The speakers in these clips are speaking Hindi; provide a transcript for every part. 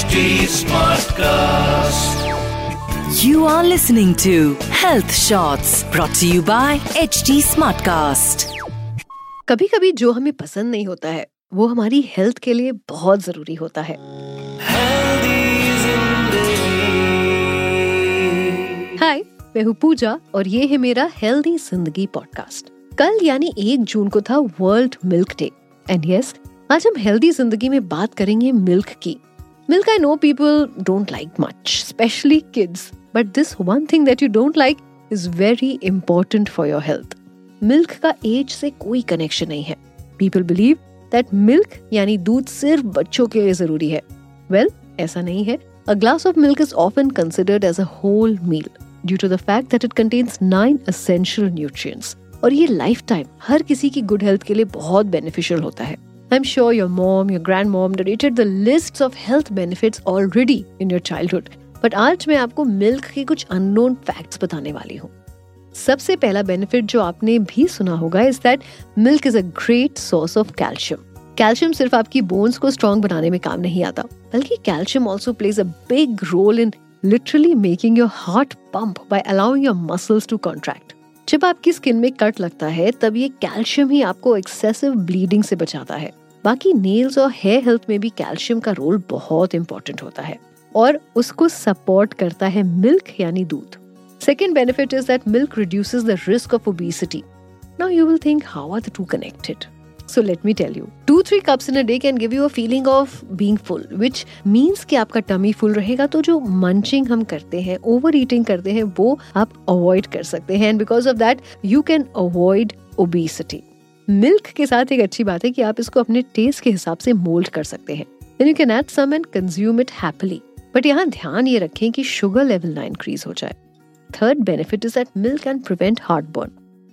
HD Smartcast. You are listening to Health Shots brought to you by HD Smartcast. कभी कभी जो हमें पसंद नहीं होता है वो हमारी हेल्थ के लिए बहुत जरूरी होता है. हाय, मैं हूँ पूजा और ये है मेरा हेल्दी जिंदगी पॉडकास्ट. कल यानी 1 जून को था world milk day. And yes, आज हम हेल्दी जिंदगी में बात करेंगे मिल्क की. Milk I know people don't like much, specially kids, but this one thing that you don't like is very important for your health. Milk का एज से कोई कनेक्शन नहीं है. पीपल बिलीव दैट मिल्क यानी दूध सिर्फ बच्चों के लिए जरूरी है. वेल, ऐसा नहीं है. A glass of milk is often considered as a whole meal due to the fact that it contains 9 essential nutrients. और ये लाइफ टाइम हर किसी की गुड हेल्थ के लिए बहुत बेनिफिशियल होता है. I'm sure your mom, your grandmom narrated the lists of health benefits already in your childhood. But आज मैं आपको मिल्क के कुछ unknown facts बताने वाली हूँ. सबसे पहला बेनिफिट जो आपने भी सुना होगा is that milk is a great source of calcium. Calcium सिर्फ आपकी बोन्स को स्ट्रॉन्ग बनाने में काम नहीं आता, बल्कि calcium also plays a big role in literally making your heart pump by allowing your muscles to contract. जब आपकी स्किन में कट लगता है तब ये कैल्शियम ही आपको एक्सेसिव ब्लीडिंग से बचाता है. बाकी नेल्स और हेयर हेल्थ में भी कैल्शियम का रोल बहुत इम्पोर्टेंट होता है और उसको सपोर्ट करता है मिल्क यानी दूध. Second benefit is that milk reduces the risk of obesity. Now you will think how are the two connected. So let me tell you, 2-3 cups in a day can give you a feeling of being full, which means कि आपका टमी फुल रहेगा. तो जो मंचिंग हम करते हैं, ओवर ईटिंग करते हैं, वो आप अवॉइड कर सकते हैं. And because of that you can avoid obesity. Milk के साथ एक अच्छी बात है कि आप इसको अपने टेस्ट के हिसाब से मोल्ड कर सकते हैं. Then you can add some and consume it happily. But यहाँ ध्यान ये रखें कि शुगर लेवल ना इंक्रीज हो जाए. Third benefit is that milk can prevent heartburn.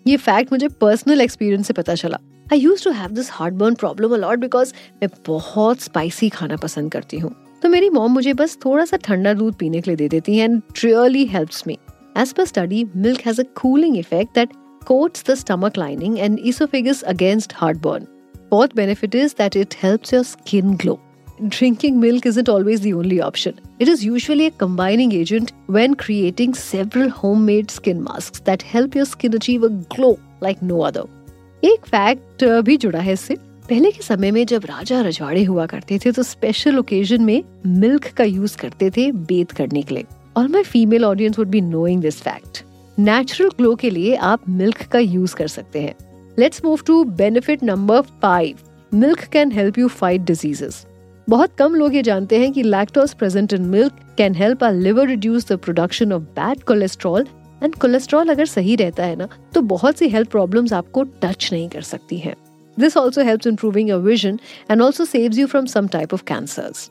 ये फैक्ट मुझे पर्सनल एक्सपीरियंस से पता चला. I used to have this heartburn problem a lot because मैं बहुत स्पाइसी खाना पसंद करती हूँ. तो मेरी मॉम मुझे बस थोड़ा सा ठंडा दूध पीने के लिए दे देती है and really helps me. As per study, milk has a cooling effect that coats the stomach lining and esophagus against heartburn. Fourth benefit is that it helps your skin glow. Drinking milk isn't always the only option. It is usually a combining agent when creating several homemade skin masks that help your skin achieve a glow like no other. एक फैक्ट भी जुड़ा है इससे. पहले के समय में जब राजा रजवाड़े हुआ करते थे तो स्पेशल ओकेजन में मिल्क का यूज करते थे बेथ करने के लिए. All my female audience would be knowing this fact. Natural glow के लिए आप मिल्क का यूज कर सकते हैं. Let's move to benefit number 5. Milk can help you fight diseases. बहुत कम लोग ये जानते हैं कि lactose present in milk can help our liver reduce the production of bad cholesterol. And cholesterol अगर सही रहता है ना तो बहुत सी हेल्थ प्रॉब्लम्स आपको टच नहीं कर सकती हैं. This also helps improving your vision and also saves you from some type of cancers.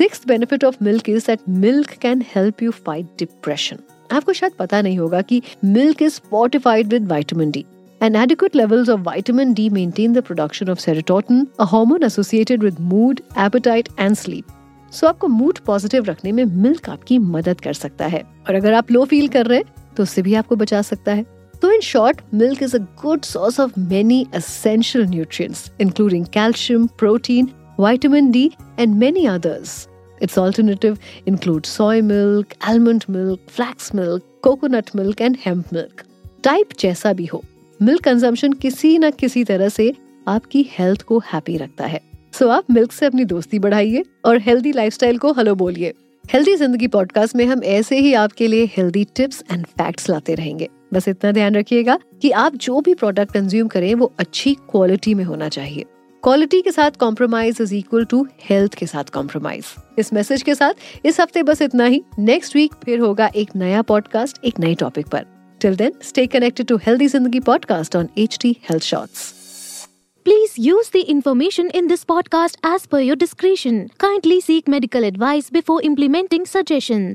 6th benefit of milk is that milk can help you fight depression. आपको शायद पता नहीं होगा कि milk is fortified with vitamin D. And adequate levels of vitamin D maintain the production of serotonin, a hormone associated with mood, appetite and sleep. So आपको मूड पॉजिटिव रखने में मिल्क आपकी मदद कर सकता है. और अगर आप लो फील कर रहे हैं तो उससे भी आपको बचा सकता है. तो in short, milk is a good source of many essential nutrients including calcium, protein, vitamin D and many others. Its alternative includes soy milk, almond milk, flax milk, coconut milk and hemp milk. Type जैसा भी हो, milk consumption किसी न किसी तरह से आपकी health को happy रखता है. So आप milk से अपनी दोस्ती बढ़ाइए और healthy lifestyle को hello बोलिए. Healthy जिंदगी podcast में हम ऐसे ही आपके लिए healthy tips and facts लाते रहेंगे. बस इतना ध्यान रखिएगा कि आप जो भी product consume करें वो अच्छी quality में होना चाहिए. क्वालिटी के साथ compromise is equal to health के साथ कॉम्प्रोमाइज. इस मैसेज के साथ इस हफ्ते बस इतना ही. नेक्स्ट वीक फिर होगा एक नया पॉडकास्ट एक नए टॉपिक पर. Till then stay connected to healthy जिंदगी podcast on HD health shots. Please use the information in this podcast as per your discretion. Kindly seek medical advice before implementing suggestions.